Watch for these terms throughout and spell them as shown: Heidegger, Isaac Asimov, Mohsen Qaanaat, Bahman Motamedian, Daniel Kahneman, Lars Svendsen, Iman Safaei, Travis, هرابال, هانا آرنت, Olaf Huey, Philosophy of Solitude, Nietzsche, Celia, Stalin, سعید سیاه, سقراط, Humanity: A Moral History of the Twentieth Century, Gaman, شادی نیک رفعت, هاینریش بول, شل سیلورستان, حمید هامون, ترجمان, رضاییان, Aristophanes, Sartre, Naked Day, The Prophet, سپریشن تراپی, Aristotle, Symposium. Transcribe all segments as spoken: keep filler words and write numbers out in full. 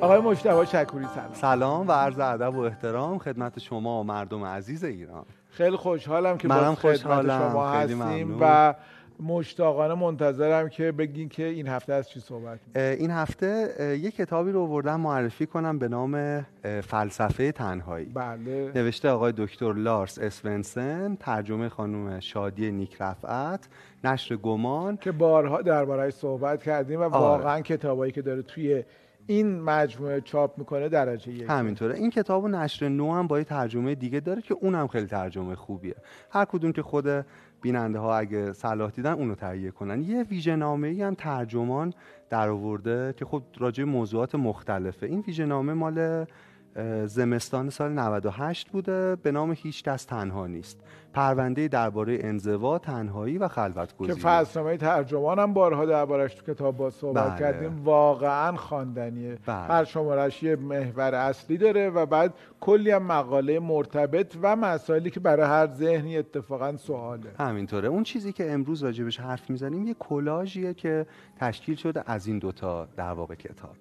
آقای مجتبی شکوری سلام. سلام و عرض ادب و احترام خدمت شما و مردم عزیز ایران. خیلی خوشحالم که با خدمت شما هستیم و مشتاقانه منتظرم که بگین که این هفته از چی صحبت می‌کنیم. این هفته یک کتابی رو آوردم معرفی کنم به نام فلسفه تنهایی. بله. نوشته آقای دکتر لارس اسونسن، ترجمه خانم شادی نیک رفعت، نشر گمان، که بارها درباره‌اش صحبت کردیم و واقعاً آره. کتابایی که داره توی این مجموعه چاپ میکنه درجه یک. همینطوره. این کتابو نشر نو هم با یه ترجمه دیگه داره که اونم خیلی ترجمه خوبیه. هر کدوم که خود بیننده ها اگه صلاح دیدن اونو تهیه کنن. یه ویژه‌نامه‌ای هم ترجمان در آورده که خب راجع به موضوعات مختلفه. این ویژه‌نامه مال زمستان سال نود و هشت بوده به نام هیچ کس تنها نیست. پرونده درباره انزوا، تنهایی و خلوت‌گزاری که فلسفه ترجمان هم بارها دربارش تو کتاب با صحبت بله. کردیم. واقعا خواندنیه. بله. هر شماره‌اش یه محور اصلی داره و بعد کلی هم مقاله مرتبط و مسائلی که برای هر ذهنی اتفاقا سواله. همینطوره. اون چیزی که امروز راجبش حرف میزنیم یه کلاژیه که تشکیل شده از این دوتا در واقع کتاب.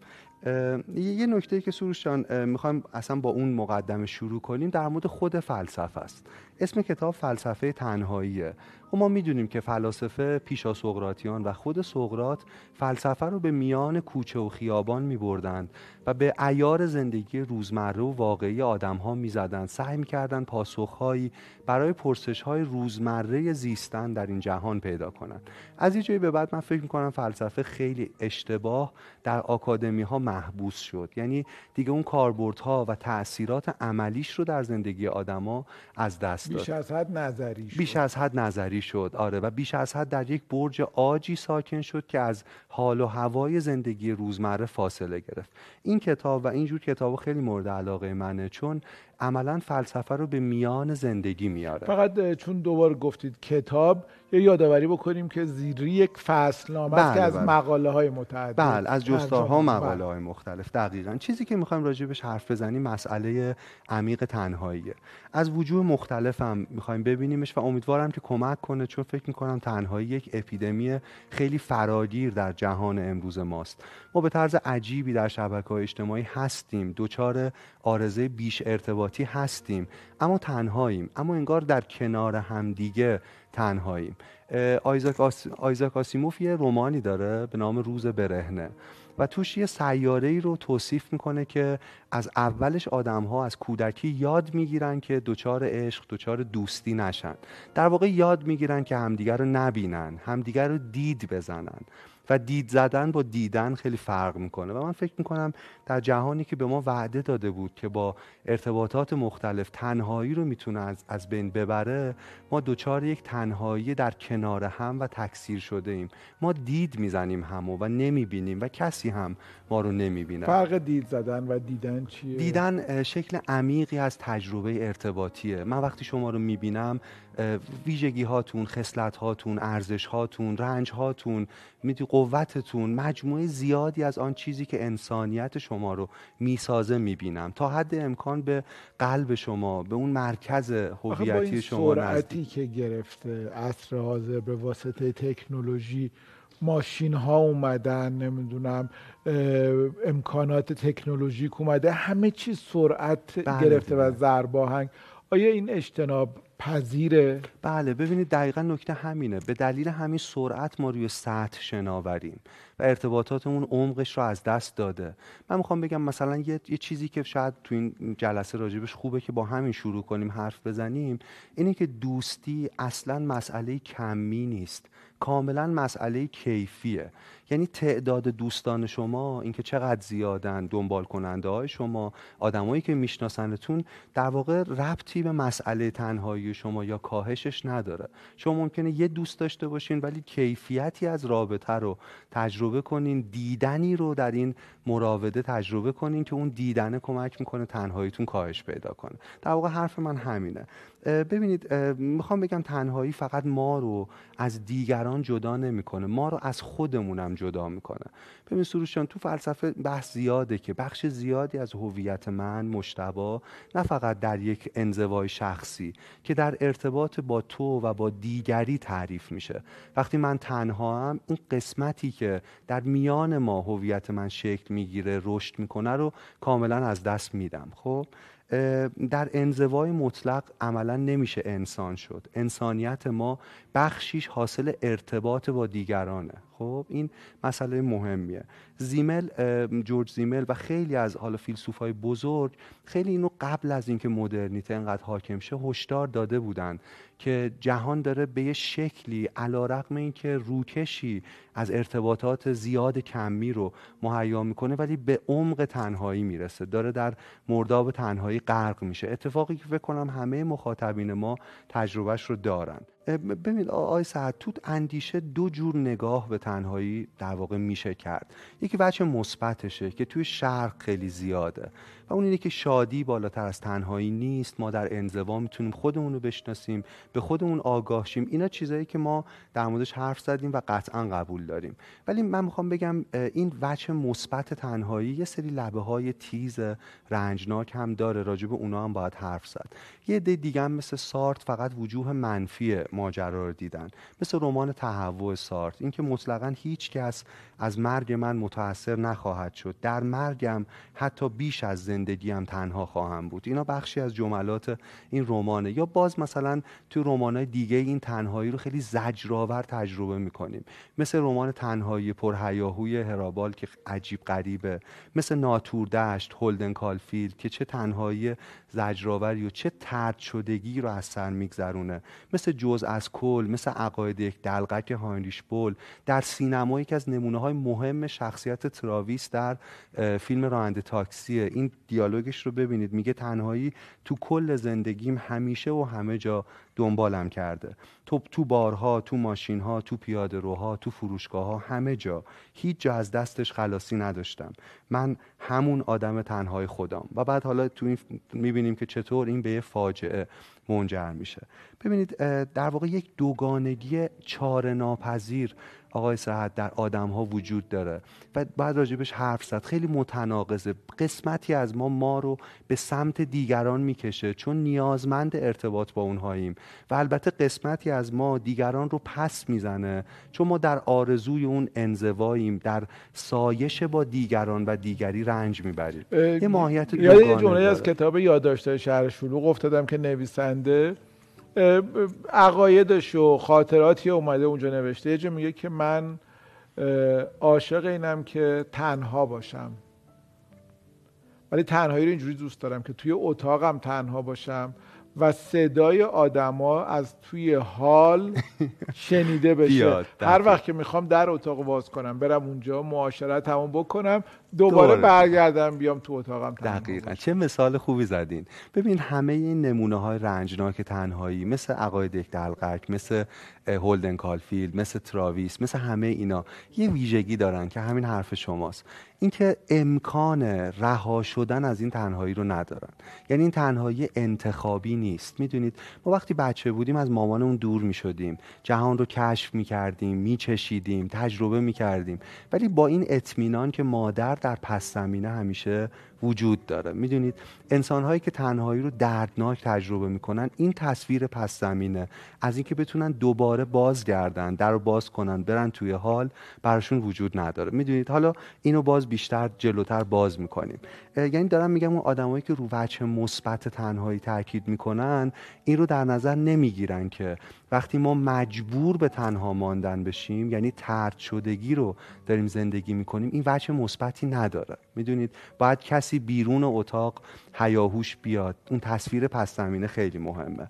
یه نکته‌ای که سروش جان می‌خوایم اصلا با اون مقدمه شروع کنیم در مورد خود فلسفه است. اسم کتاب فلسفه تنهاییه. و ما می‌دونیم که فلاسفه پیشا سقراطیان و خود سقراط فلسفه رو به میان کوچه و خیابان می‌بردند و به عیار زندگی روزمره و واقعی آدم‌ها می‌زدند. سعی می‌کردند پاسخ‌هایی برای پرسش‌های روزمره زیستن در این جهان پیدا کنند. از یه جایی به بعد من فکر می‌کنم فلسفه خیلی اشتباه در آکادمی‌ها محبوس شد. یعنی دیگه اون کاربردها و تأثیرات عملیش رو در زندگی آدم‌ها از دست داد. بیش از حد نظری شد. بیش از حد نظری شد آره و بیش از حد در یک برج عاجی ساکن شد که از حال و هوای زندگی روزمره فاصله گرفت. این کتاب و اینجور کتاب خیلی مورد علاقه منه چون عملا فلسفه رو به میان زندگی میاره. فقط چون دوبار گفتید کتاب یه یادآوری بکنیم که زیری یک فصلنامه بله است که بله. از مقاله های متعدد بله از جستارها مقاله های مختلف دقیقاً چیزی که میخوایم راجبش حرف بزنیم مسئله عمیق تنهاییه. از وجوه مختلف هم میخوایم ببینیمش و امیدوارم که کمک کنه چون فکر میکنم تنهایی یک اپیدمی خیلی فراگیر در جهان امروز ماست. ما به طرز عجیبی در شبکه‌های اجتماعی هستیم، دچار عارضه بیش ارتباطی هستیم، اما تنهاییم، اما انگار در کنار همدیگه تنهاییم. آیزاک, آس... آیزاک آسیموف یه رمانی داره به نام روز برهنه و توش یه سیاره‌ای رو توصیف میکنه که از اولش آدم‌ها از کودکی یاد میگیرن که دچار عشق، دچار دوستی نشن. در واقع یاد میگیرن که همدیگر رو نبینن، همدیگر رو دید بزنن. و دید زدن با دیدن خیلی فرق میکنه و من فکر میکنم در جهانی که به ما وعده داده بود که با ارتباطات مختلف تنهایی رو میتونه از, از بین ببره، ما دوچار یک تنهایی در کنار هم و تکثیر شده ایم. ما دید میزنیم همو و نمیبینیم و کسی هم ما رو نمیبینه. فرق دید زدن و دیدن چیه؟ دیدن شکل عمیقی از تجربه ارتباطیه. من وقتی شما رو میبینم ویژگی هاتون، خصلت هاتون، ارزش هاتون، رنج هاتون، میدونی قوتتون، مجموعه زیادی از آن چیزی که انسانیت شما رو میسازه میبینم. تا حد امکان به قلب شما، به اون مرکز هویتی شما نزدیک. سرعتی که گرفته عصر حاضر به واسطه تکنولوژی، ماشین ها اومدن، نمیدونم امکانات تکنولوژیک اومده، همه چیز سرعت گرفته و ضرباهنگ. آیا این اجتناب پذیره؟ بله ببینید دقیقا نکته همینه. به دلیل همین سرعت ما روی سطح شناوریم و ارتباطاتمون عمقش رو از دست داده. من میخوام بگم مثلا یه،, یه چیزی که شاید تو این جلسه راجبش خوبه که با همین شروع کنیم حرف بزنیم اینه که دوستی اصلا مسئله کمی نیست، کاملا مسئله کیفیه. یعنی تعداد دوستان شما، اینکه چقدر زیادن، دنبال کننده های شما، آدمایی که میشناسنتون، در واقع ربطی به مسئله تنهایی شما یا کاهشش نداره. شما ممکنه یه دوست داشته باشین ولی کیفیتی از رابطه رو تجربه کنین، دیدنی رو در این مراوده تجربه کنین که اون دیدنه کمک میکنه تنهاییتون کاهش پیدا کنه. در واقع حرف من همینه. ببینید میخوام بگم تنهایی فقط ما رو از دیگران جدا نمیکنه، ما رو از خودمونم جدا میکنه. ببین سروشان، تو فلسفه بحث زیاده که بخش زیادی از هویت من مشتبه نه فقط در یک انزوای شخصی که در ارتباط با تو و با دیگری تعریف میشه. وقتی من تنها هم اون قسمتی که در میان ما هویت من شکل میگیره رشد میکنه رو کاملا از دست میدم. خب در انزوای مطلق عملا نمیشه انسان شد. انسانیت ما بخشیش حاصل ارتباط با دیگرانه. خب این مسئله مهمیه. زیمل، جورج زیمل و خیلی از حالا فیلسوفای بزرگ خیلی اینو قبل از اینکه مدرنیته انقدر حاکم شه هشدار داده بودن که جهان داره به یه شکلی علیرغم اینکه روکشی از ارتباطات زیاد کمی رو مهیا میکنه ولی به عمق تنهایی میرسه، داره در مرداب تنهایی غرق میشه. اتفاقی که فکر کنم همه مخاطبین ما تجربهش رو دارن. ببینید آقای سعد، تو اندیشه دو جور نگاه به تنهایی در واقع میشه کرد. یکی بچه مثبتشه که توی شرق خیلی زیاده و اون اینه که شادی بالاتر از تنهایی نیست، ما در انزوا میتونیم خودمون رو بشناسیم، به خودمون آگاه شیم. اینا چیزایی که ما در موردش حرف زدیم و قطعا قبول داریم، ولی من میخوام بگم این بچه مثبت تنهایی یه سری لبه‌های تیز رنجناک هم داره، راجع به اونها هم باید حرف زد. یه عده دیگه هم مثل سارت فقط وجوه منفی ماجرا رو دیدن، مثل رمان تهوع سارت، اینکه مطلقاً هیچ کس از مرگ من متاثر نخواهد شد، در مرگم حتی بیش از زندگیم تنها خواهم بود. اینا بخشی از جملات این رمانه. یا باز مثلا تو رمان‌های دیگه این تنهایی رو خیلی زجرآور تجربه می‌کنیم، مثل رمان تنهایی پرهیاهوی هرابال که عجیب غریبه، مثل ناتوردشت هولدن کالفیلد که چه تنهایی زجرآوری و چه طرد شدگی رو از سر می‌گذرونه، مثل جزء از کل، مثل عقاید یک دلقک هاینریش بول. در سینما یکی از نمونه‌های مهم شخصیت تراویس در فیلم راننده تاکسیه. این دیالوگش رو ببینید، میگه تنهایی تو کل زندگیم همیشه و همه جا دنبالم کرده، تو تو بارها، تو ماشینها، تو پیاده‌روها، تو فروشگاه‌ها، همه جا، هیچ جا از دستش خلاصی نداشتم، من همون آدم تنهای خودم. و بعد حالا تو این می‌بینیم که چطور این به یه فاجعه منجر میشه. ببینید در واقع یک دوگانگی چاره‌ناپذیر آقای سعد در آدم‌ها وجود داره و بعد راجبش حرف زد. خیلی متناقضه. قسمتی از ما ما رو به سمت دیگران میکشه چون نیازمند ارتباط با اونهاییم و البته قسمتی از ما دیگران رو پس میزنه چون ما در آرزوی اون انزواییم، در سایش با دیگران و دیگری رنج میبریم. یه ماهیت دوگانه. یه جمله از کتاب یادداشت‌های شهر شلوغ افتادم که نویسنده عقایدش و خاطراتی اومده اونجا نوشته، یه جا میگه که من عاشق اینم که تنها باشم، ولی تنهایی رو اینجوری دوست دارم که توی اتاقم تنها باشم و صدای آدما از توی حال شنیده بشه. هر وقت که میخوام در اتاق باز کنم برم اونجا معاشرت همون بکنم، دوباره برگردم بیام تو اتاقم تنها. دقیقاً، چه مثال خوبی زدین. ببین همه این نمونه‌های رنجناک تنهایی مثل عقاید یک دلقک، مثل هولدن کالفیلد، مثل تراویس، مثل همه اینا یه ویژگی دارن که همین حرف شماست، اینکه امکان رها شدن از این تنهایی رو ندارن. یعنی این تنهایی انتخابی نیست. میدونید ما وقتی بچه بودیم از مامانمون دور میشدیم، جهان رو کشف میکردیم، میچشیدیم، تجربه میکردیم، ولی با این اطمینان که مادر در پس زمینه همیشه وجود داره. میدونید انسان‌هایی که تنهایی رو دردناک تجربه میکنن، این تصویر پس زمینه از اینکه بتونن دوباره بازگردن، درو باز کنن، برن توی حال، براشون وجود نداره. میدونید حالا اینو باز بیشتر جلوتر باز میکنیم. یعنی دارم میگم اون آدمایی که رو وجه مثبت تنهایی تاکید میکنن این رو در نظر نمیگیرن که وقتی ما مجبور به تنها ماندن بشیم، یعنی طرد شدگی رو داریم زندگی میکنیم، این وجه مثبتی نداره. میدونید باید کسی بیرون اتاق هیاهوش بیاد. اون تصویر پس زمینه خیلی مهمه.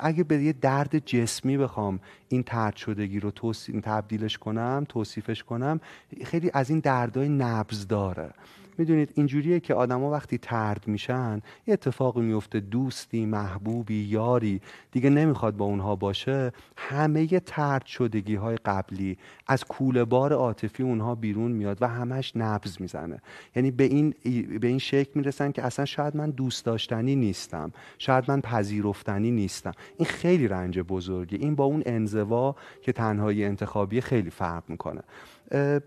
اگه به یه درد جسمی بخوام این طرد شدگی رو توصیف تبدیلش کنم توصیفش کنم، خیلی از این دردهای نبض داره. میدونید اینجوریه که آدما وقتی طرد میشن یه اتفاقی میفته، دوستی، محبوبی، یاری دیگه نمیخواد با اونها باشه، همه ی طرد شدگی های قبلی از کوله بار عاطفی اونها بیرون میاد و همش نبض میزنه. یعنی به این به این شکل میرسن که اصلا شاید من دوست داشتنی نیستم، شاید من پذیرفتنی نیستم. این خیلی رنج بزرگی، این با اون انزوا که تنهایی انتخابی خیلی فرق میکنه.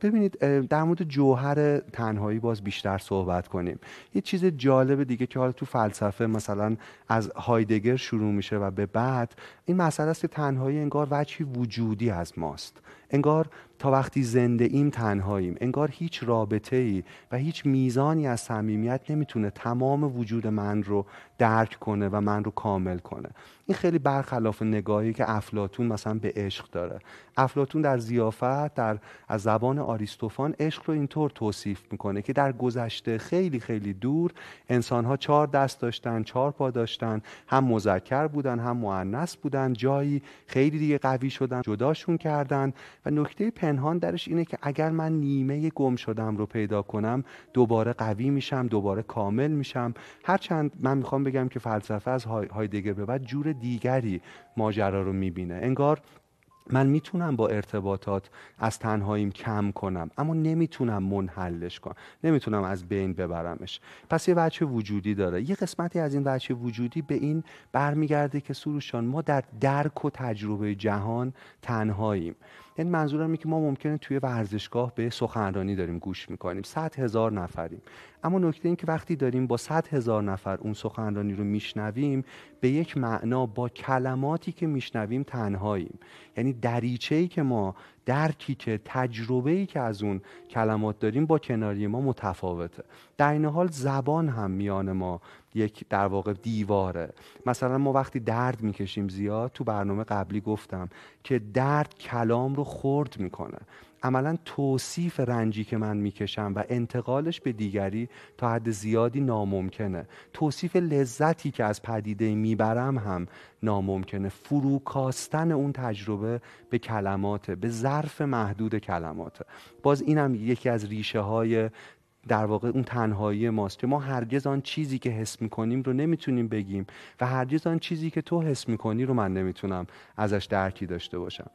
ببینید در مورد جوهر تنهایی باز بیشتر صحبت کنیم. یه چیز جالب دیگه که حالا تو فلسفه مثلا از هایدگر شروع میشه و به بعد، این مسئله است که تنهایی انگار وجهی وجودی از ماست، انگار تا وقتی زنده ایم تنهاییم، انگار هیچ رابطه‌ای و هیچ میزانی از صمیمیت نمیتونه تمام وجود من رو درک کنه و من رو کامل کنه. این خیلی برخلاف نگاهی که افلاطون مثلا به عشق داره. افلاطون در ضیافت در از زبان آریستوفان عشق رو اینطور توصیف میکنه که در گذشته خیلی خیلی دور انسان‌ها چهار دست داشتن، چهار پا داشتن، هم مذکر بودن هم مؤنث بودن، جایی خیلی دیگه قوی شدن، جداشون کردن و نکته پنهان درش اینه که اگر من نیمه گم شدم رو پیدا کنم دوباره قوی میشم، دوباره کامل میشم. هرچند من میخوام بگم که فلسفه از هایدگر به بعد جور دیگری ماجرا رو میبینه، انگار من میتونم با ارتباطات از تنهاییم کم کنم اما نمیتونم منحلش کنم، نمیتونم از بین ببرمش. پس یه وجه وجودی داره. یه قسمتی از این وجه وجودی به این برمیگرده که سروشان ما در درک و تجربه جهان تنهاییم. این منظورم اینه که ما ممکنه توی ورزشگاه به سخنرانی داریم گوش میکنیم، صد هزار نفریم، اما نکته این که وقتی داریم با صد هزار نفر اون سخنرانی رو میشنویم به یک معنا با کلماتی که میشنویم تنهاییم. یعنی دریچه‌ای که ما درکی که تجربه‌ای که از اون کلمات داریم با کناری ما متفاوته. در این حال زبان هم میان ما یک در واقع دیواره. مثلا ما وقتی درد میکشیم زیاد، تو برنامه قبلی گفتم که درد کلام رو خرد میکنه. عملا توصیف رنجی که من میکشم و انتقالش به دیگری تا حد زیادی ناممکنه، توصیف لذتی که از پدیده میبرم هم ناممکنه. فروکاستن اون تجربه به کلمات، به ظرف محدود کلمات. باز اینم یکی از ریشه های در واقع اون تنهایی ماست که ما هرگز آن چیزی که حس میکنیم رو نمیتونیم بگیم و هرگز آن چیزی که تو حس میکنی رو من نمیتونم ازش درکی داشته باشم.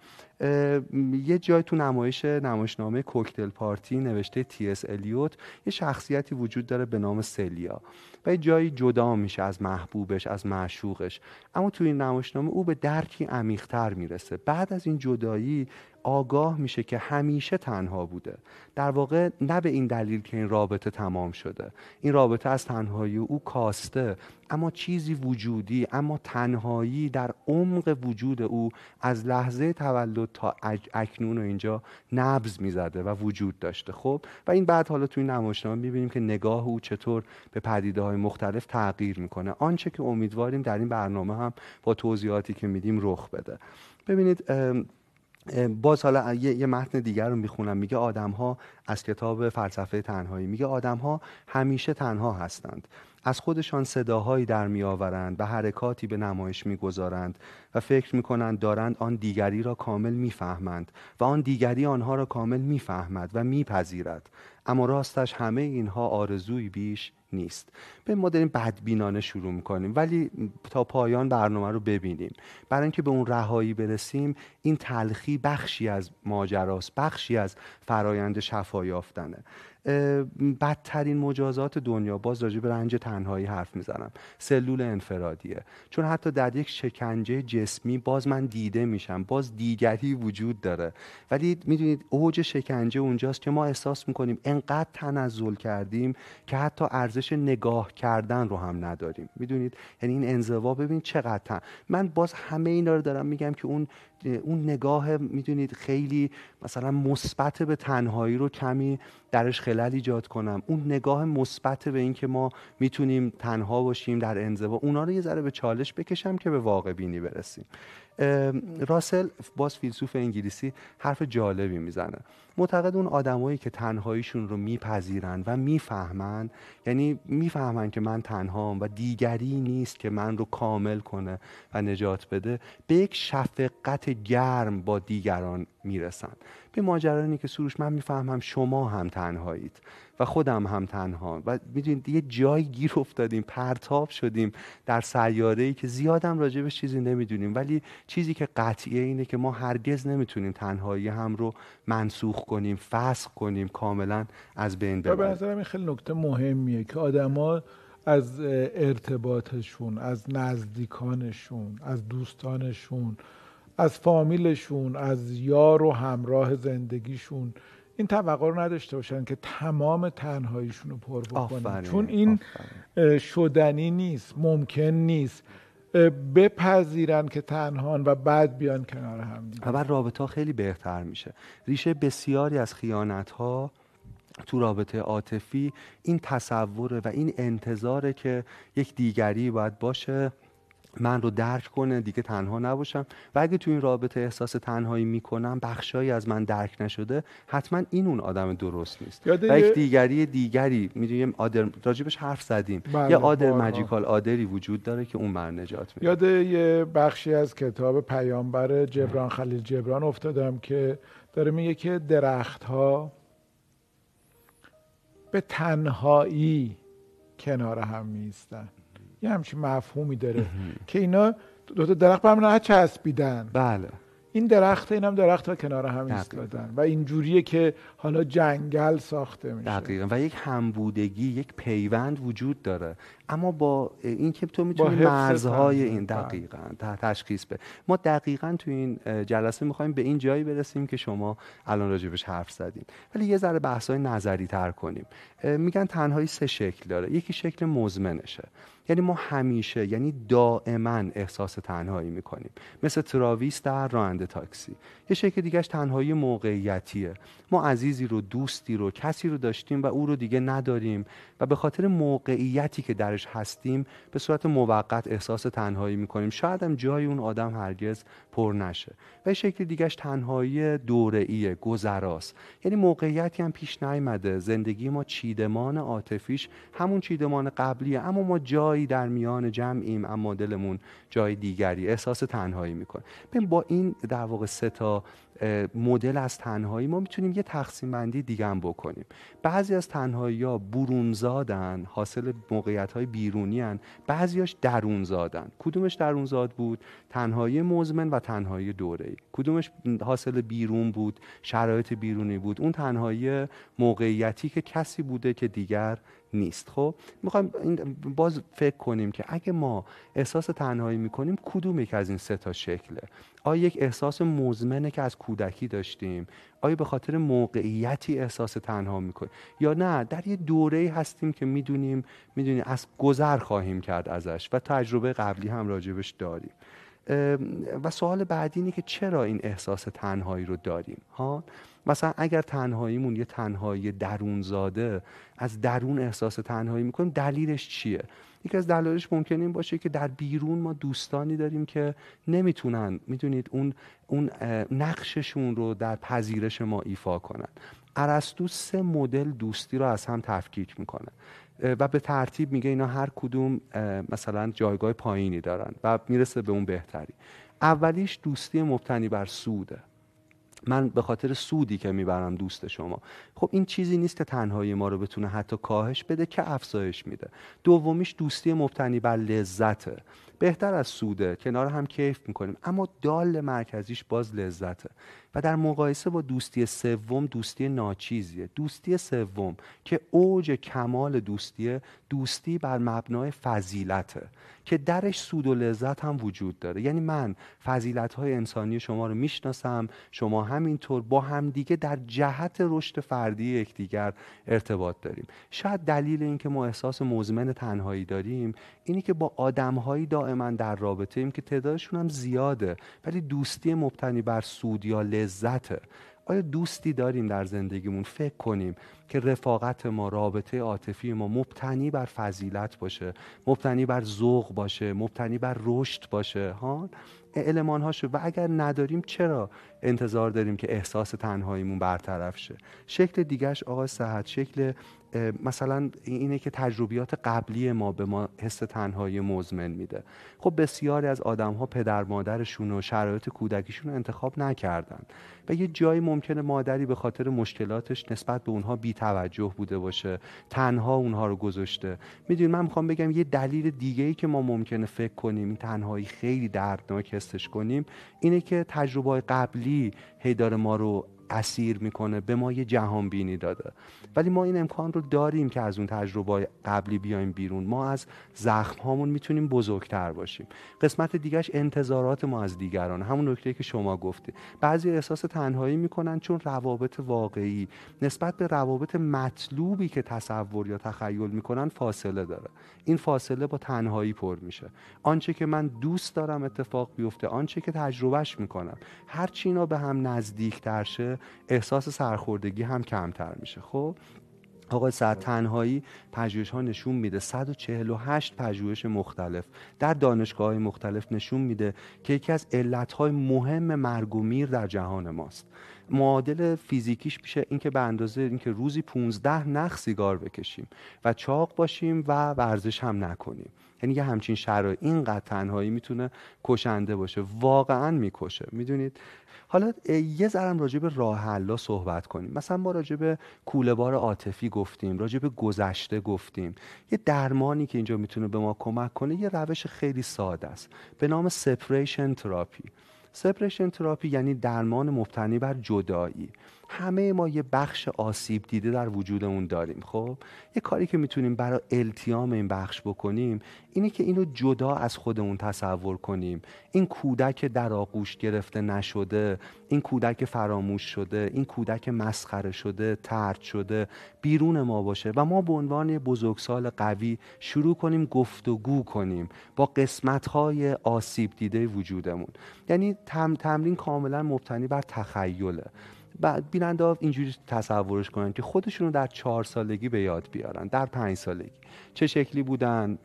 یه جای تو نمایش نمایشنامه کوکتل پارتی نوشته تی اس الیوت یه شخصیتی وجود داره به نام سلیا و یه جایی جدا میشه از محبوبش، از معشوقش، اما تو این نمایشنامه او به درکی عمیق‌تر میرسه. بعد از این جدایی آگاه میشه که همیشه تنها بوده، در واقع نه به این دلیل که این رابطه تمام شده، این رابطه از تنهایی او کاسته، اما چیزی وجودی، اما تنهایی در عمق وجود او از لحظه تولد تا اکنون و اینجا نبض میزده و وجود داشته. خب و این بعد حالا توی نمایشنامه میبینیم که نگاه او چطور به پدیده های مختلف تغییر میکنه، آنچه که امیدواریم در این برنامه هم با توضیحاتی که میدیم رخ بده. ببینید باز حالا یه متن دیگر رو میخونم، میگه آدم ها از کتاب فلسفه تنهایی، میگه آدم ها همیشه تنها هستند، از خودشان صداهایی در میآورند و حرکاتی به نمایش میگذارند و فکر میکنند دارند آن دیگری را کامل میفهمند و آن دیگری آنها را کامل میفهمد و میپذیرد، اما راستش همه اینها آرزوی بیش نیست. به ما داریم بدبینانه شروع میکنیم ولی تا پایان برنامه رو ببینیم. برای اینکه به اون رهایی برسیم این تلخی بخشی از ماجراست، بخشی از فرایند شفا یافتنه. بدترین مجازات دنیا، باز راجع به رنج تنهایی حرف میزنم، سلول انفرادیه، چون حتی در یک شکنجه جسمی باز من دیده میشم، باز دیگری وجود داره. ولی میدونید اوج شکنجه اونجاست که ما احساس میکنیم انقدر تنزل کردیم که حتی ارزش نگاه کردن رو هم نداریم. میدونید یعنی این انزوا ببین چقدر تن... من باز همه اینا رو دارم میگم که اون اون نگاه میدونید خیلی مثلا مثبت به تنهایی رو کمی درش خلل ایجاد کنم، اون نگاه مثبت به این که ما میتونیم تنها باشیم در انزوا، اونا رو یه ذره به چالش بکشم که به واقع بینی برسیم. راسل باز فیلسوف انگلیسی حرف جالبی میزنه. معتقد اون آدمایی که تنهاییشون رو میپذیرن و میفهمن، یعنی میفهمن که من تنهام و دیگری نیست که من رو کامل کنه و نجات بده، به یک شفقت گرم با دیگران میرسن. به ماجرانی که سروش من میفهمم شما هم تنهایید و خودم هم تنها و میدونید یه جای گیر افتادیم، پرتاب شدیم در سیاره‌ای که زیادم راجبش چیزی نمیدونیم، ولی چیزی که قطعیه اینه که ما هرگز نمیتونیم تنهایی هم رو منسوخ کنیم، فسخ کنیم، کاملا از بین ببریم. به نظرم این خیلی نکته مهمیه که آدما از ارتباطشون، از نزدیکانشون، از دوستانشون، از فامیلشون، از یار و همراه زندگیشون این توقع رو نداشته باشن که تمام تنهاییشون رو پر بکنن، چون این آفرین. شدنی نیست، ممکن نیست. بپذیرن که تنهان و بعد بیان کنار هم دیگه. اول رابطه خیلی بهتر میشه. ریشه بسیاری از خیانت‌ها تو رابطه عاطفی این تصوره و این انتظاره که یک دیگری باید باشه، من رو درک کنه، دیگه تنها نباشم و اگه تو این رابطه احساس تنهایی میکنم، بخشایی از من درک نشده، حتما این اون آدم درست نیست. و یک دیگری دیگری میدونیم آدر راجبش حرف زدیم، یه آدر ماجیکال آدری وجود داره که اون من نجات میده. یاد یه بخشی از کتاب پیامبر جبران خلیل جبران افتادم که داره میگه که درخت‌ها به تنهایی کنار هم میستن. یه همچین مفهومی داره که اینا دو تا درخت به هم نچسبیدن. بله. این درخت، اینم درخت و کنار هم ایستادن و این جوریه که حالا جنگل ساخته میشه. دقیقاً. و یک همبودگی، یک پیوند وجود داره. اما با این که تو میتونی مرزهای این دقیقاً تشخیص بده. ما دقیقاً تو این جلسه میخوایم به این جایی برسیم که شما الان راجبش حرف زدین. ولی یه ذره بحث‌های نظری تر کنیم. میگن تنهایی سه شکل داره. یکی شکل مزمنشه. یعنی ما همیشه، یعنی دائما احساس تنهایی میکنیم، مثل تراویس در راننده تاکسی. یه شکل دیگهش تنهایی موقعیتیه. ما عزیزی رو، دوستی رو، کسی رو داشتیم و او رو دیگه نداریم و به خاطر موقعیتی که درش هستیم به صورت موقت احساس تنهایی میکنیم، شاید هم جای اون آدم هرگز پر نشه. و یه شکل دیگهش تنهایی دوره‌ایه، گذراست. یعنی موقعیتی هم پیش نیامده، زندگی ما چیدمان عاطفیش همون چیدمان قبلیه، اما ما جای در میان جمعیم اما دلمون جای دیگری، احساس تنهایی میکنه. ببین با این در واقع سه تا مدل از تنهایی ما میتونیم یه تقسیم بندی دیگه هم بکنیم. بعضی از تنهایی‌ها برونزادن، حاصل موقعیت‌های بیرونی‌ان، بعضیاش درونزادن. کدومش درونزاد بود؟ تنهایی مزمن و تنهایی دوره‌ای. کدومش حاصل بیرون بود، شرایط بیرونی بود؟ اون تنهایی موقعیتی که کسی بوده که دیگر نیست. خب میخوایم باز فکر کنیم که اگه ما احساس تنهایی میکنیم کدوم یک از این سه تا شکله؟ آیا یک احساس مزمنه که از کودکی داشتیم؟ آیا به خاطر موقعیتی احساس تنها میکنیم؟ یا نه در یه دوره‌ای هستیم که میدونیم میدونیم از گذر خواهیم کرد ازش و تجربه قبلی هم راجبش داریم. و سوال بعدی اینه که چرا این احساس تنهایی رو داریم؟ ها؟ مثلا اگر تنهاییمون یه تنهایی درونزاده، از درون احساس تنهایی میکنیم، دلیلش چیه؟ یکی از دلایلش ممکنه این باشه که در بیرون ما دوستانی داریم که نمیتونن میدونید اون اون نقششون رو در پذیرش ما ایفا کنن. ارسطو سه مدل دوستی رو از هم تفکیک میکنه و به ترتیب میگه اینا هر کدوم مثلا جایگاه پایینی دارن و میرسه به اون بهتری. اولیش دوستی مبتنی بر سوده. من به خاطر سودی که میبرم دوست شما. خب این چیزی نیست که تنهایی ما رو بتونه حتی کاهش بده، که افزایش میده. دومیش دوستی مبتنی بر لذته. بهتر از سوده، کنار هم کیف میکنیم، اما دال مرکزیش باز لذته. و در مقایسه با دوستی سوم، دوستی ناچیزیه. دوستی سوم که اوج کمال دوستیه، دوستی بر مبنای فضیلته که درش سود و لذت هم وجود داره. یعنی من فضیلت‌های انسانی شما رو میشناسم، شما همینطور، با همدیگه در جهت رشد فردی یکدیگر ارتباط داریم. شاید دلیل این که ما احساس مزمن تنهایی داریم اینی که با آدم‌های دائما در رابطه ایم که تعدادشون هم زیاده، ولی دوستی مبتنی بر سود یا لذته. آیا دوستی داریم در زندگیمون؟ فکر کنیم که رفاقت ما، رابطه عاطفی ما مبتنی بر فضیلت باشه، مبتنی بر ذوق باشه، مبتنی بر رشد باشه، ها، المان‌هاشو. و اگر نداریم چرا انتظار داریم که احساس تنهاییمون برطرف شه؟ شکل دیگه‌اش آقا صحت، شکل مثلا اینه که تجربیات قبلی ما به ما حس تنهایی مزمن میده. خب بسیاری از آدم‌ها پدر مادرشون و شرایط کودکیشون رو انتخاب نکردن و یه جایی ممکنه مادری به خاطر مشکلاتش نسبت به اونها بی‌توجه بوده باشه، تنها اونها رو گذاشته. میدونید من میخوام بگم یه دلیل دیگه‌ای که ما ممکنه فکر کنیم این تنهایی خیلی دردناک حسش کنیم اینه که تجربه‌های قبلی هی داره ما رو اسیر میکنه، به ما یه جهان بینی داده. ولی ما این امکان رو داریم که از اون تجربه قبلی بیایم بیرون. ما از زخم هامون میتونیم بزرگتر باشیم. قسمت دیگهش انتظارات ما از دیگران، همون نکته که شما گفتی. بعضی احساس تنهایی میکنن چون روابط واقعی نسبت به روابط مطلوبی که تصور یا تخیل میکنن فاصله داره. این فاصله با تنهایی پر میشه. آنچه که من دوست دارم اتفاق بیفته، آنچه که تجربهش میکنم، هر چی اینا به هم نزدیکتر شه احساس سرخوردگی هم کمتر میشه. خب آقای سعد، تنهایی پژوهش‌ها نشون میده، صد و چهل و هشت پژوهش مختلف در دانشگاه‌های مختلف نشون میده که یکی از علت‌های مهم مرگ و میر در جهان ماست. معادل فیزیکیش میشه اینکه به اندازه اینکه روزی پانزده نخ سیگار بکشیم و چاق باشیم و ورزش هم نکنیم. یعنی یه همچین شرایط، اینقدر تنهایی میتونه کشنده باشه، واقعاً میکشه، میدونید. حالا یه ذرم راجع به راه حل‌ها صحبت کنیم. مثلا ما راجع به کوله‌بار عاطفی گفتیم، راجع به گذشته گفتیم. یه درمانی که اینجا میتونه به ما کمک کنه یه روش خیلی ساده است به نام سپریشن تراپی. سپریشن تراپی یعنی درمان مبتنی بر جدایی. همه ما یه بخش آسیب دیده در وجودمون داریم. خب یه کاری که میتونیم برای التیام این بخش بکنیم اینه که اینو جدا از خودمون تصور کنیم. این کودک در آغوش گرفته نشده، این کودک فراموش شده، این کودک مسخره شده، طرد شده، بیرون ما باشه و ما به عنوان بزرگسال قوی شروع کنیم گفتگو کنیم با قسمت‌های آسیب دیده وجودمون. یعنی تم تمرین کاملا مبتنی بر تخیله. بعد بیننده ها اینجوری تصورش کنن که خودشونو در چهار سالگی به یاد بیارن، در پنج سالگی چه شکلی بودن،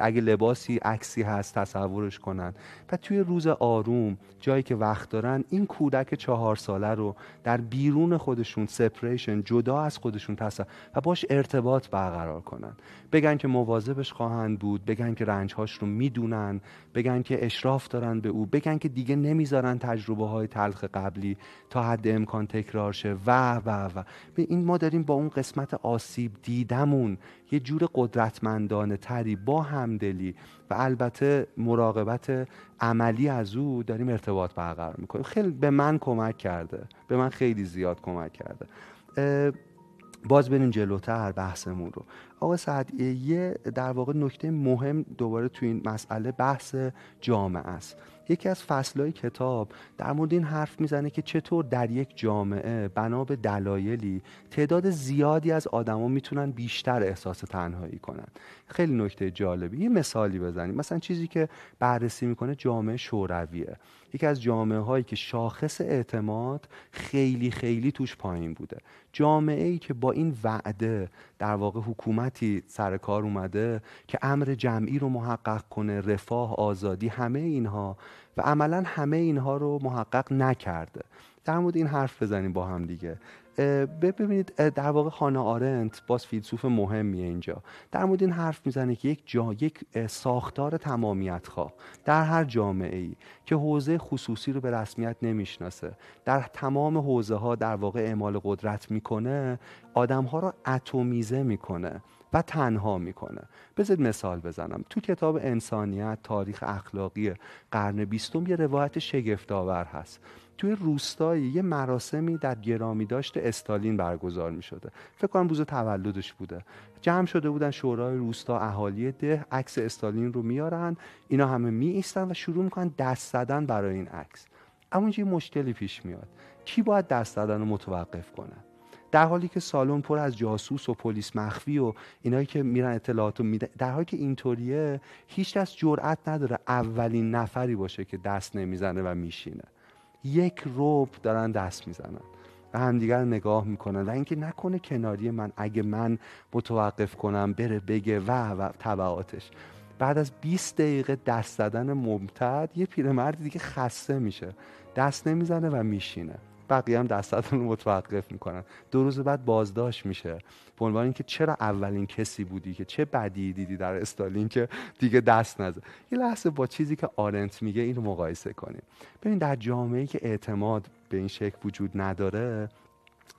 اگه لباسی عکسی هست تصورش کنن و توی روز آروم جایی که وقت دارن این کودک چهار ساله رو در بیرون خودشون، سپریشن، جدا از خودشون تصور و باش ارتباط برقرار کنن. بگن که مواظبش خواهند بود، بگن که رنجهاش رو میدونن، بگن که اشراف دارن به او، بگن که دیگه نمیذارن تجربه‌های تلخ قبلی تا حد امکان تکرار شه و و و این ما داریم با اون قسمت آسیب دیدمون یه جور قدرتمندانه تری با همدلی و البته مراقبت عملی از او داریم ارتباط برقرار میکنیم. خیلی به من کمک کرده، به من خیلی زیاد کمک کرده. باز بریم جلوتر بحثمون رو. آقا سعد، یه در واقع نکته مهم دوباره تو این مسئله بحث جامعه است. یکی از فصلهای کتاب در مورد این حرف میزنه که چطور در یک جامعه بنا به دلایلی تعداد زیادی از آدما میتونن بیشتر احساس تنهایی کنن. خیلی نکته جالبی. یه مثالی بزنیم. مثلا چیزی که بررسی میکنه جامعه شورویه، یکی از جامعه هایی که شاخص اعتماد خیلی خیلی توش پایین بوده، جامعه ای که با این وعده در واقع حکومتی سر کار اومده که امر جمعی رو محقق کنه، رفاه، آزادی، همه اینها، و عملا همه اینها رو محقق نکرده. در مورد این حرف بزنیم با هم دیگه. ببینید در واقع هانا آرنت، باز فیلسوف مهمیه، اینجا در مورد این حرف میزنه که یک جا یک ساختار تمامیت خواه در هر جامعه ای که حوزه خصوصی رو به رسمیت نمیشناسه، در تمام حوزه ها در واقع اعمال قدرت میکنه، آدم ها رو اتمیزه میکنه و تنها میکنه. بذارید مثال بزنم. تو کتاب انسانیت، تاریخ اخلاقی قرن بیستم، یه روایت شگفت‌آور هست. توی روستایی یه مراسمی در گرامیداشت استالین برگزار می‌شده. فکر کنم روز تولدش بوده. جمع شده بودن شورای روستا، اهالی ده، عکس استالین رو میارن، اینا همه میایستن و شروع میکنن دست زدن برای این عکس. اما اینجا یه مشکلی پیش میاد. کی باید دست زدن رو متوقف کنه؟ در حالی که سالن پر از جاسوس و پلیس مخفی و اینایی که میرن اطلاعاتو میدن، در حالی که اینطوریه هیچ کس جرئت نداره اولین نفری باشه که دست نمیزنه و میشینه. یک ربع دارن دست میزنن. و همدیگر نگاه میکنن و اینکه نکنه کناری من اگه من متوقف کنم بره بگه و و تبعاتش. بعد از بیست دقیقه دست زدن ممتد یه پیرمرد دیگه خسته میشه، دست نمیزنه و میشینه، بقیه هم دستاتون رو متوقف میکنن. دو روز بعد بازداشت میشه به عنوان اینکه چرا اولین کسی بودی که چه بدی دیدی در استالین که دیگه دست نزد. یه لحظه با چیزی که آرنت میگه این رو مقایسه کنیم. ببین در جامعه‌ای که اعتماد به این شکل وجود نداره،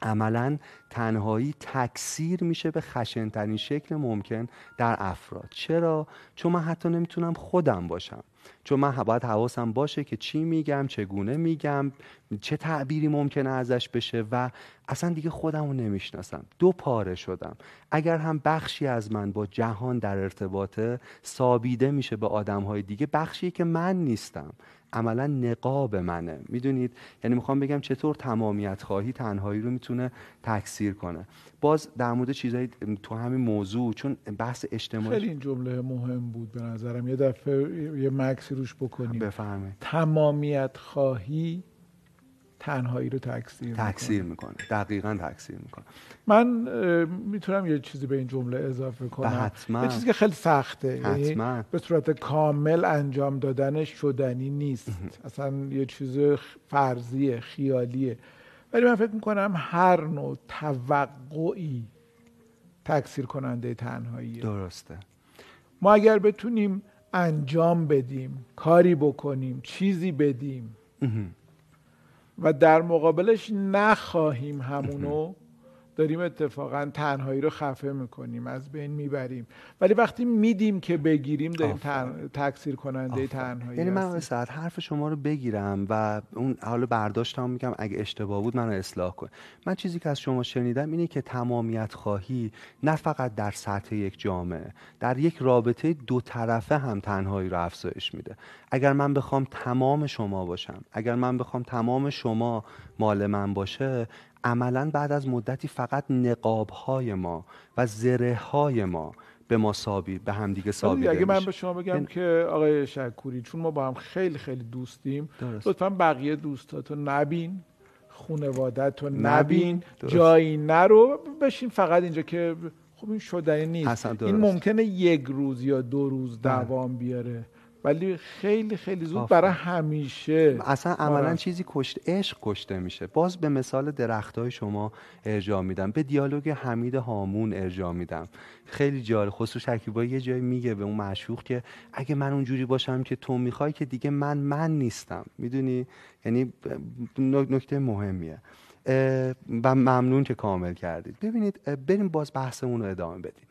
عملاً تنهایی تکثیر میشه به خشن‌ترین شکل ممکن در افراد. چرا؟ چون من حتی نمیتونم خودم باشم، چون من باید حواسم باشه که چی میگم، چگونه میگم، چه تعبیری ممکنه ازش بشه و اصلا دیگه خودم رو نمیشناسم. دو پاره شدم. اگر هم بخشی از من با جهان در ارتباطه، سابیده میشه به آدمهای دیگه، بخشی که من نیستم، عملا نقاب منه. میدونید؟ یعنی میخوام بگم چطور تمامیت خواهی تنهایی رو میتونه تکثیر کنه. باز در مورد چیزایی تو همین موضوع، چون بحث اجتماعی خیلی این جمله مهم بود به نظرم، یه دفعه یه مکسی روش بکنیم. بفهمید تمامیت خواهی تنهایی رو تکثیر تکثیر میکنه. میکنه دقیقاً تکثیر میکنه. من میتونم یه چیزی به این جمله اضافه کنم، یه چیزی که خیلی سخته، یعنی به صورت کامل انجام دادنش شدنی نیست، اصلا یه چیز فرضیه، خیالیه، ولی من فکر میکنم هر نوع توقعی تکثیر کننده تنهاییه. درسته. ما اگر بتونیم انجام بدیم، کاری بکنیم، چیزی بدیم و در مقابلش نخواهیم همونو، داریم اتفاقا تنهایی رو خفه میکنیم، از بین میبریم. ولی وقتی میدیم که بگیریم، داریم تن... تکثیر کننده تنهایی. یعنی من اون ساعت حرف شما رو بگیرم و اون حالا برداشتم، میگم اگه اشتباه بود منو اصلاح کن. من چیزی که از شما شنیدم اینه که تمامیت خواهی نه فقط در سطح یک جامعه، در یک رابطه دو طرفه هم تنهایی رو افزایش میده. اگر من بخوام تمام شما باشم، اگر من بخوام تمام شما مال من باشه، عملاً بعد از مدتی فقط نقاب‌های ما و زره‌های ما به ما سابی به هم دیگه سابیده میشه. اگه من به شما بگم این... که آقای شکوری، چون ما با هم خیلی خیلی دوستیم، لطفاً بقیه دوستاتو نبین، خانواده‌تو نبین، جایی نرو، بشین فقط اینجا، که خب این شدنی نیست. این ممکنه یک روز یا دو روز دوام بیاره، ولی خیلی خیلی زود آفر. برای همیشه اصلا عملا چیزی کشت عشق کشته میشه. باز به مثال درختای شما ارجاع میدم، به دیالوگ حمید هامون ارجاع میدم، خیلی جالب. خسرو شکیبایی یه جایی میگه به اون معشوق که اگه من اونجوری باشم که تو میخوای، که دیگه من من نیستم. میدونی؟ یعنی نکته مهمیه و ممنون که کامل کردید. ببینید، بریم باز بحثمون رو ادامه بدیم.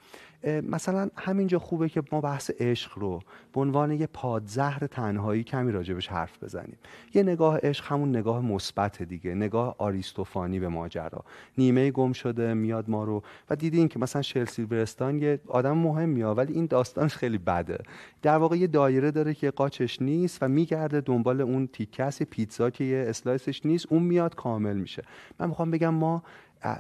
مثلا همینجا خوبه که ما بحث عشق رو به عنوان یه پادزهر تنهایی کمی راجبش حرف بزنیم. یه نگاه عشق همون نگاه مثبت دیگه، نگاه آریستوفانی به ماجرا، نیمه گم شده میاد ما رو. و دیدین که مثلا شل سیلورستان یه آدم مهمیه، ولی این داستانش خیلی بده. در واقع یه دایره داره که قاچش نیست و میگرده دنبال اون تیکه پیتزا که یه اسلایسش نیست، اون میاد کامل میشه. من میخوام بگم ما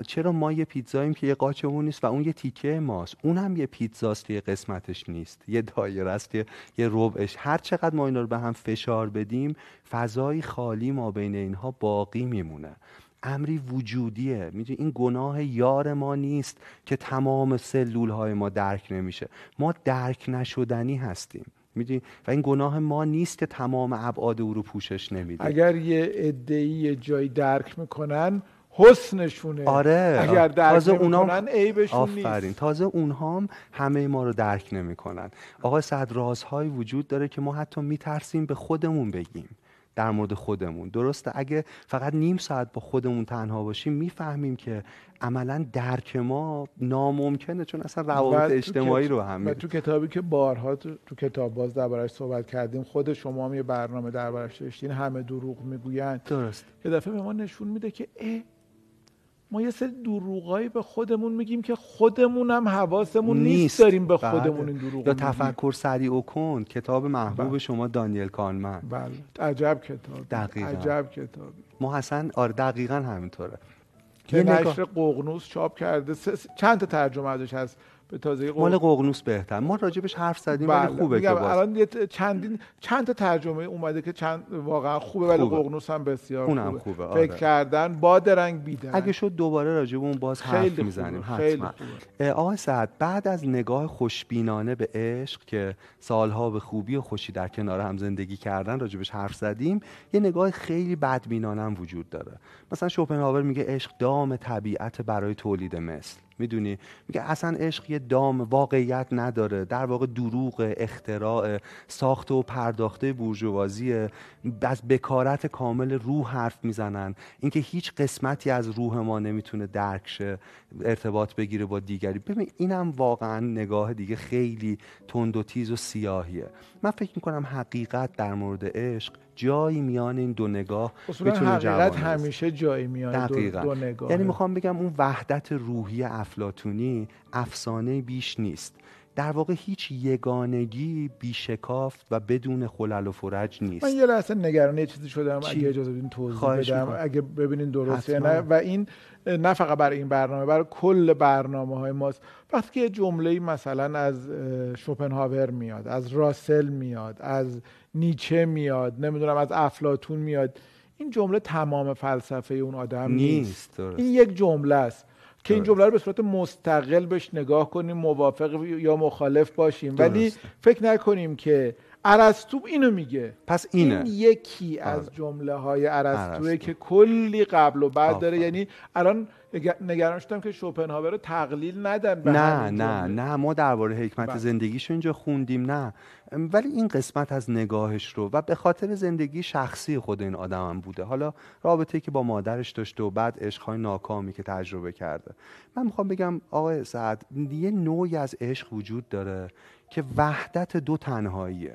چرا ما یه پیتزاییم که یه قاچمون نیست و اون یه تیکه ماست، اون هم یه پیتزاست که یه قسمتش نیست، یه دایره است که یه ربعش. هر چقدر ما اینا رو به هم فشار بدیم، فضای خالی ما بین اینها باقی میمونه. امری وجودیه. میدونی این گناه یار ما نیست که تمام سلول‌های ما درک نمیشه، ما درک نشدنی هستیم. میدونی؟ و این گناه ما نیست که تمام ابعاد او رو پوشش نمیده. اگر یه عده‌ای جای درک میکنن حسنشونه. آره. اگر درک نمی‌کنن عیبشون آفرین. نیست. آفرین. تازه اونها هم همه ما رو درک نمی‌کنن. آقا صد رازهای وجود داره که ما حتی می‌ترسیم به خودمون بگیم. در مورد خودمون. درسته؟ اگه فقط نیم ساعت با خودمون تنها باشیم میفهمیم که عملاً درک ما ناممکنه، چون اصلا روابط اجتماعی رو هم میده. تو کتابی که بارها تو, تو کتاب باز دربارش صحبت کردیم، خود شما هم یه برنامه دربارش داشتین، همه دروغ میگویند. درست. یه دفعه به ما نشون میده که اه ما یه سری دروغایی به خودمون میگیم که خودمون هم حواسمون نیست, نیست داریم به خودمون بله. این دروغ یا تفکر سریع و کند، کتاب محبوب بله. شما دانیل کانمن. بله. عجب کتاب. دقیقاً. عجب کتاب. محسن آره دقیقاً همینطوره. که نشر ققنوس چاپ کرده، چند تا ترجمه ازش هست. به تازگی قرن... مال ققنوس بهتر. ما راجبش حرف زدیم ولی خوبه که باز الان چندین چند تا ترجمه اومده که چند واقعا خوبه ولی ققنوس هم بسیار خوبه, خوبه. آره. فکر کردن با درنگ بیدن اگه شد دوباره راجب اون باز حرف میزنیم حتما. آقای سعد بعد از نگاه خوشبینانه به عشق که سالها به خوبی و خوشی در کنار هم زندگی کردن راجبش حرف زدیم، یه نگاه خیلی بدبینانه هم وجود داره. مثلا شوپنهاور میگه عشق دام طبیعت برای تولید مثل، میدونی، میگه اصلا عشق یه دام، واقعیت نداره، در واقع دروغ، اختراع، ساخته و پرداخته بورژوازیه. از بکارت کامل روح حرف میزنن، اینکه هیچ قسمتی از روح ما نمیتونه درک شه، ارتباط بگیره با دیگری. ببین اینم واقعا نگاه دیگه خیلی تند و تیز و سیاهیه. من فکر میکنم حقیقت در مورد عشق جایی میان این دو نگاه میتونه جوانه. حقیقت همیشه جایی میان دو, دو نگاه. یعنی میخوام بگم اون وحدت روحی افلاطونی افسانه بیش نیست. در واقع هیچ یگانگی بیشکافت و بدون خلل و فرج نیست. من یه لحظه نگران یه چیزی شدم چی؟ اگه اجازه بدین توضیح بدم اگه ببینین درسته نه. و این نه فقط برای این برنامه، برای کل برنامه‌های ماست. وقتی که جمله‌ای مثلا از شوپنهاور میاد، از راسل میاد، از نیچه میاد، نمیدونم از افلاطون میاد، این جمله تمام فلسفه اون آدم نیست. نیست. این یک جمله است که این جمله رو به صورت مستقل بهش نگاه کنیم، موافق یا مخالف باشیم، ولی فکر نکنیم که ارسطو اینو میگه. پس اینه. این یکی آه. از جمله های ارسطوئه که کلی قبل و بعد آفا. داره. یعنی الان نگران شدم که شوپنهاور رو تقلیل ندن به نه نه نه ما درباره حکمت بس. زندگیش اینجا خوندیم نه، ولی این قسمت از نگاهش رو و به خاطر زندگی شخصی خود این آدم هم بوده، حالا رابطه‌ای که با مادرش داشته و بعد عشق‌های ناکامی که تجربه کرده. من میخوام بگم آقای سعد یه نوعی از عشق وجود داره که وحدت دو تنهاییه،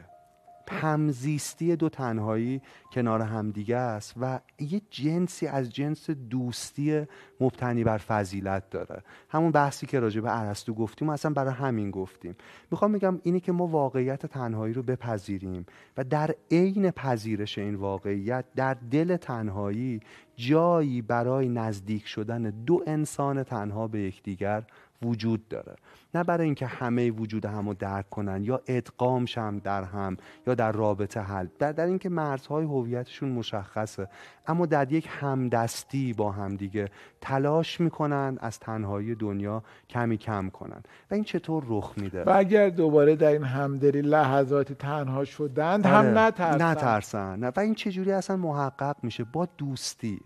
همزیستی دو تنهایی کنار همدیگه است و یه جنسی از جنس دوستی مبتنی بر فضیلت داره. همون بحثی که راجع به ارسطو گفتیم اصلا برای همین گفتیم. میخوام بگم اینه که ما واقعیت تنهایی رو بپذیریم و در عین پذیرش این واقعیت در دل تنهایی جایی برای نزدیک شدن دو انسان تنها به یکدیگر وجود داره، نه برای اینکه همه وجود همو درک کنن یا ادغامش هم در هم یا در رابطه حل، در, در اینکه مرزهای هویتشون مشخصه، اما در یک همدستی با همدیگه تلاش میکنن از تنهایی دنیا کمی کم کنن. و این چطور رخ میده؟ و اگر دوباره در این همدلی لحظات تنها شدند هم نترسن. نترسن. نه. و این چجوری اصلا محقق میشه؟ با دوستی،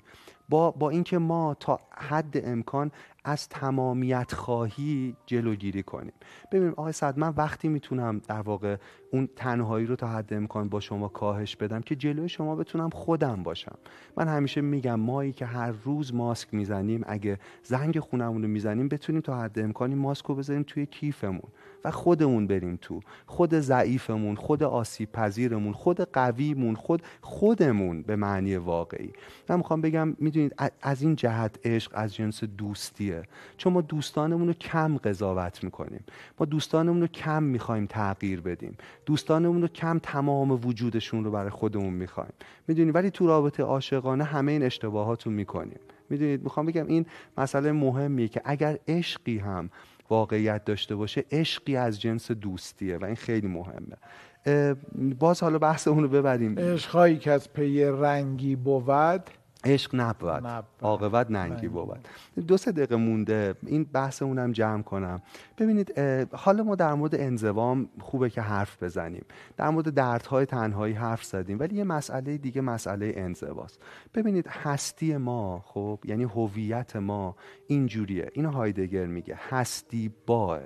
با با اینکه ما تا حد امکان از تمامیت خواهی جلوگیری کنیم. ببینیم آقای سعد، من وقتی میتونم در واقع اون تنهایی رو تا حد امکان با شما کاهش بدم که جلوی شما بتونم خودم باشم. من همیشه میگم مایی که هر روز ماسک میزنیم، اگه زنگ خونمون رو میزنیم بتونیم تا حد امکانی ماسک رو بذاریم توی کیفمون و خودمون بریم تو، خود ضعیفمون، خود آسیب پذیرمون، خود قویمون، خود خودمون به معنی واقعی. من میخوام بگم میدونید از این جهت عشق از جنس دوستیه، چون ما دوستانمون رو کم قضاوت میکنیم، ما دوستانمون رو کم میخوایم تغییر بدیم، دوستانمون رو کم تمام وجودشون رو برای خودمون میخوایم، میدونی، ولی تو رابطه عاشقانه همه این اشتباهاتو میکنیم. میدونید میخوام بگم این مسئله مهمیه که اگر عشقی هم واقعیت داشته باشه، عشقی از جنس دوستیه و این خیلی مهمه. باز حالا بحث اون رو ببریم. عشقایی که از پی رنگی بود عشق نبود، عاقبت ننگی بود. دو سه دقیقه مونده این بحث اونم جمع کنم. ببینید حالا ما در مورد انزوام خوبه که حرف بزنیم، در مورد دردهای تنهایی حرف زدیم، ولی یه مسئله دیگه مسئله انزواست. ببینید هستی ما، خب یعنی هویت ما اینجوریه، اینو هایدگر میگه هستی باه،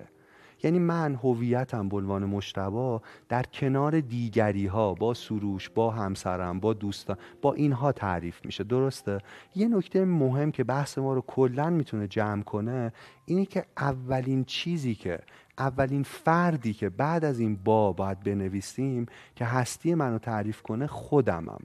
یعنی من هویتم به عنوان مجتبی در کنار دیگری ها، با سروش، با همسرم، با دوستان، با اینها تعریف میشه. درسته؟ یه نکته مهم که بحث ما رو کلا میتونه جمع کنه اینه که اولین چیزی که اولین فردی که بعد از این با باید بنویسیم که هستی منو تعریف کنه خودمم.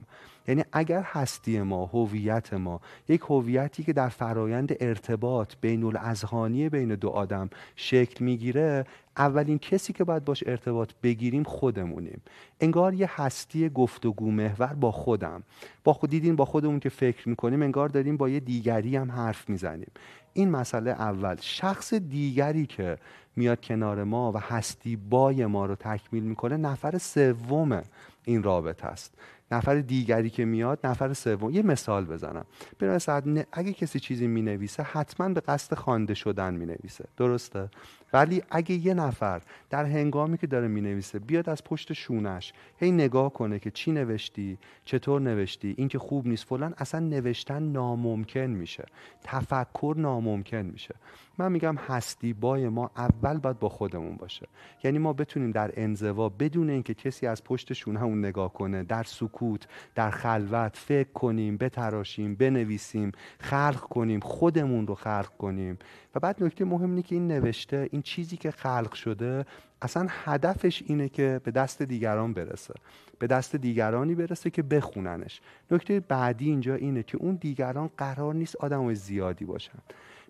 یعنی اگر هستی ما، هویت ما، یک هویتی که در فرایند ارتباط بین الاذهانی بین دو آدم شکل میگیره، اولین کسی که باید باش ارتباط بگیریم خودمونیم. انگار یه هستی گفتگو محور با خودم، با خود دیدین با خودمون که فکر میکنیم انگار داریم با یه دیگری هم حرف میزنیم. این مسئله اول، شخص دیگری که میاد کنار ما و هستی بای ما رو تکمیل میکنه نفر سوم این رابطه است. نفر دیگری که میاد نفر سوم. یه مثال بزنم. برای مثلا اگه کسی چیزی مینویسه حتما به قصد خوانده شدن مینویسه، درسته؟ ولی اگه یه نفر در هنگامی که داره مینویسه بیاد از پشت شونش هی نگاه کنه که چی نوشتی، چطور نوشتی، این که خوب نیست فلان، اصلا نوشتن ناممکن میشه، تفکر ناممکن میشه. من میگم هستی بای ما اول باید با خودمون باشه، یعنی ما بتونیم در انزوا بدون اینکه کسی از پشت شونمون نگاه کنه در سکوت، در خلوت فکر کنیم، بتراشیم، بنویسیم، خلق کنیم، خودمون رو خلق کنیم. و بعد نکته مهم اینه که این نوشته، این چیزی که خلق شده اصلا هدفش اینه که به دست دیگران برسه، به دست دیگرانی برسه که بخوننش. نکته بعدی اینجا اینه که اون دیگران قرار نیست آدمای زیادی باشن.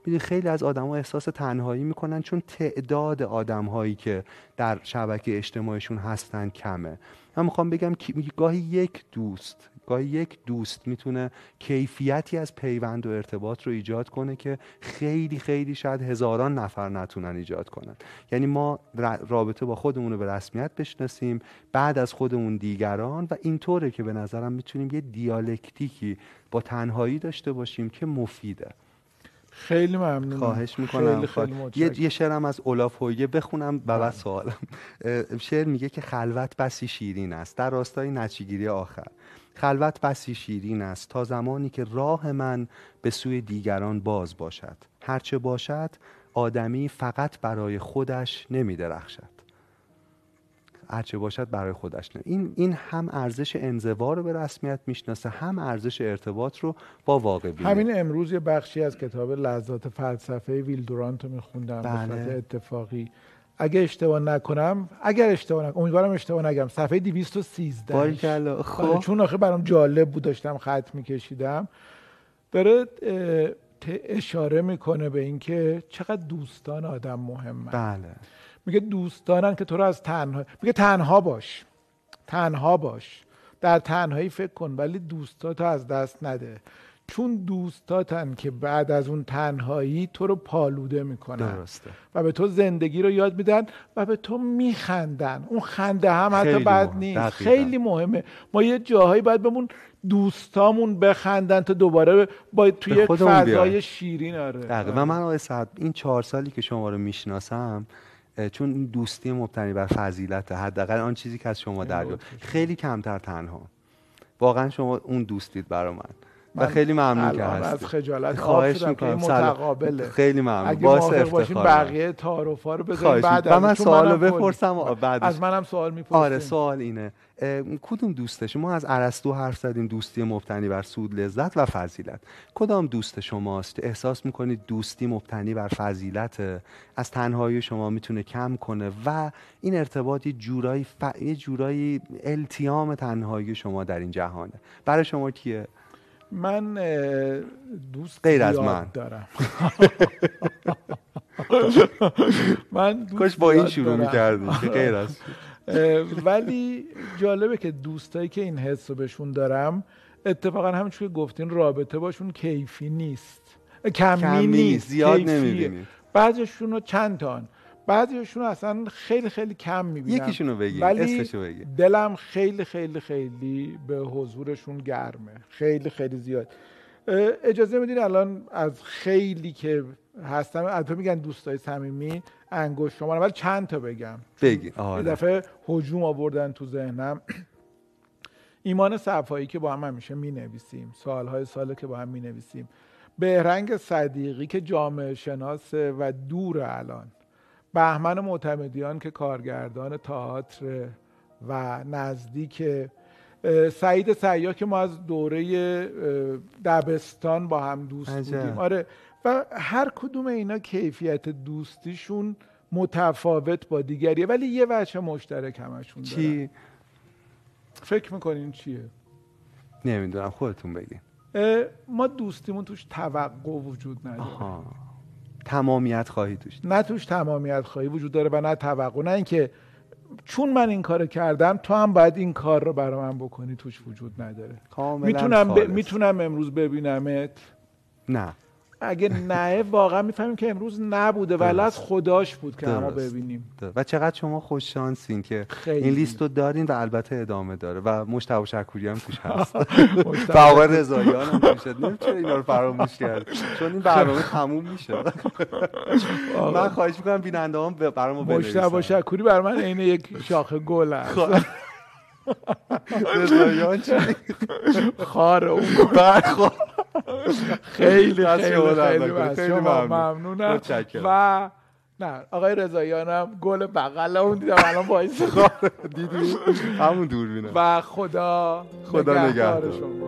میدونی خیلی از آدم‌ها احساس تنهایی میکنن چون تعداد آدم‌هایی که در شبکه اجتماعیشون هستن کمه. من میخوام بگم گاهی یک دوست، گاهی یک دوست میتونه کیفیتی از پیوند و ارتباط رو ایجاد کنه که خیلی خیلی شاید هزاران نفر نتونن ایجاد کنن. یعنی ما رابطه با خودمون رو به رسمیت بشناسیم، بعد از خودمون دیگران، و اینطوره که به نظرم میتونیم یه دیالکتیکی با تنهایی داشته باشیم که مفیده. خیلی ممنونم. خواهش میکنم. خیلی خیلی یه, یه شعرم از اولاف هویه بخونم و بعد سوالم. شعر میگه که خلوت بسی شیرین است، در راستای نتیجه‌گیری آخر. خلوت بسی شیرین است تا زمانی که راه من به سوی دیگران باز باشد. هرچه باشد آدمی فقط برای خودش نمیدرخشد. هرچه باشد برای خودش نه. این این هم ارزش انزوا رو به رسمیت میشناسه، هم ارزش ارتباط رو با واقع بینی. همین امروز یه بخشی از کتاب لذات فلسفه ویل دورانت رو میخوندم، بله. اتفاقی اگه اشتباه نکنم، اگر اشتباه نکنم، امیدوارم اشتباه نگم، صفحه دویست و سیزده. بارکالله. خب چون آخه برام جالب بود داشتم خط میکشیدم. داره اشاره میکنه به اینکه چقدر دوستان آدم مهمه. بله. میگه دوستانن که تو رو از تنها، میگه تنها باش، تنها باش، در تنهایی فکر کن، ولی دوستاتو از دست نده، چون دوستاتن که بعد از اون تنهایی تو رو پالوده میکنن. درسته. و به تو زندگی رو یاد میدن و به تو میخندن. اون خنده هم حتی بد نیست. دقیقا. خیلی مهمه. ما یه جاهایی باید بهمون دوستامون بخندن تا دوباره با توی یک فضای بیار. شیرین. آره. دقیقاً. من آقای صاحب این چهار سالی که شما رو میشناسم، چون دوستی مبتنی بر فضیلت، حداقل آن چیزی که از شما دریافت، خیلی کمتر تنها. واقعا شما اون دوستید برای من و خیلی ممنون که هستید. خجالت خواهش می‌کنم. متقابله. خیلی ممنون. باعث افتخار. بقیه تعارف‌ها رو بذارید بعد از من سوالو بپرسم. بعد از منم سوال می‌پرسید. آره سوال اینه، کدوم دوسته شما؟ از ارسطو حرف زدیم، دوستی مبتنی بر سود، لذت و فضیلت. کدام دوست شماست؟ احساس میکنید دوستی مبتنی بر فضیلت، از تنهایی شما میتونه کم کنه و این ارتباط یه جورایی ف... یه جورایی التیام تنهایی شما در این جهانه. برای شما کیه؟ من دوست غیر از من دارم. من کاش با این شروع می‌کردیم که غیر از ولی جالبه که دوستایی که این حس رو بهشون دارم، اتفاقا همونجوری که گفتین رابطه باشون کیفی نیست، کمی نیست، زیاد نمی‌بینید. بعضیشون رو چند تان، بعضیشون اصلا خیلی خیلی کم می‌بینم. یکیشون رو بگید، اسمشو بگید. دلم خیلی خیلی خیلی به حضورشون گرمه، خیلی خیلی زیاد. اجازه میدین الان از خیلی که هستم، البته میگن دوستای صمیمی، انگشت شما، ولی چند تا بگم. بگید. یه دفعه هجوم آوردن تو ذهنم. ایمان صفایی که با هم همیشه می‌نویسیم، سال‌های ساله که با هم می‌نویسیم. بهرنگ صدیقی که جامعه شناسه و دور الان. بهمن معتمدیان که کارگردان تئاتر و نزدیک. سعید سیاه که ما از دوره دبستان با هم دوست عجب. بودیم. آره. و هر کدوم اینا کیفیت دوستیشون متفاوت با دیگریه، ولی یه وجه مشترک همشون دارن. چی؟ فکر میکنین چیه؟ نمیدونم، خودتون بگین. ما دوستیمون توش توقع وجود نداره. آها. تمامیت خواهی توش؟ نه توش تمامیت خواهی وجود داره و نه توقع، نه اینکه چون من این کارو کردم تو هم باید این کار رو برای من بکنی توش وجود نداره. میتونم ب... میتونم امروز ببینمت؟ نه. اگه نه واقعا میفهمیم که امروز نبوده ولی از خداش بود که ما ببینیم. و چقدر شما خوش شانسین که این لیست رو دارین و البته ادامه داره و مجتبی شکوری هم توش هست و آقای رضاییان هم توش هست. نمی‌شه اینا رو فراموش کرد چون این برنامه تموم میشه. من خواهش میکنم بیننده هم برام بنویسن. مجتبی شکوری برای من عین یک شاخه گل هست. رضاییان چی؟ خار اون برخواه. خیلی خیلی خیلی خیلی ممنونم. و نه آقای رضاییانم گل بغل اون دیدم الان وایس دیدی همون دور میاد. و خدا خدا نگهدار شما.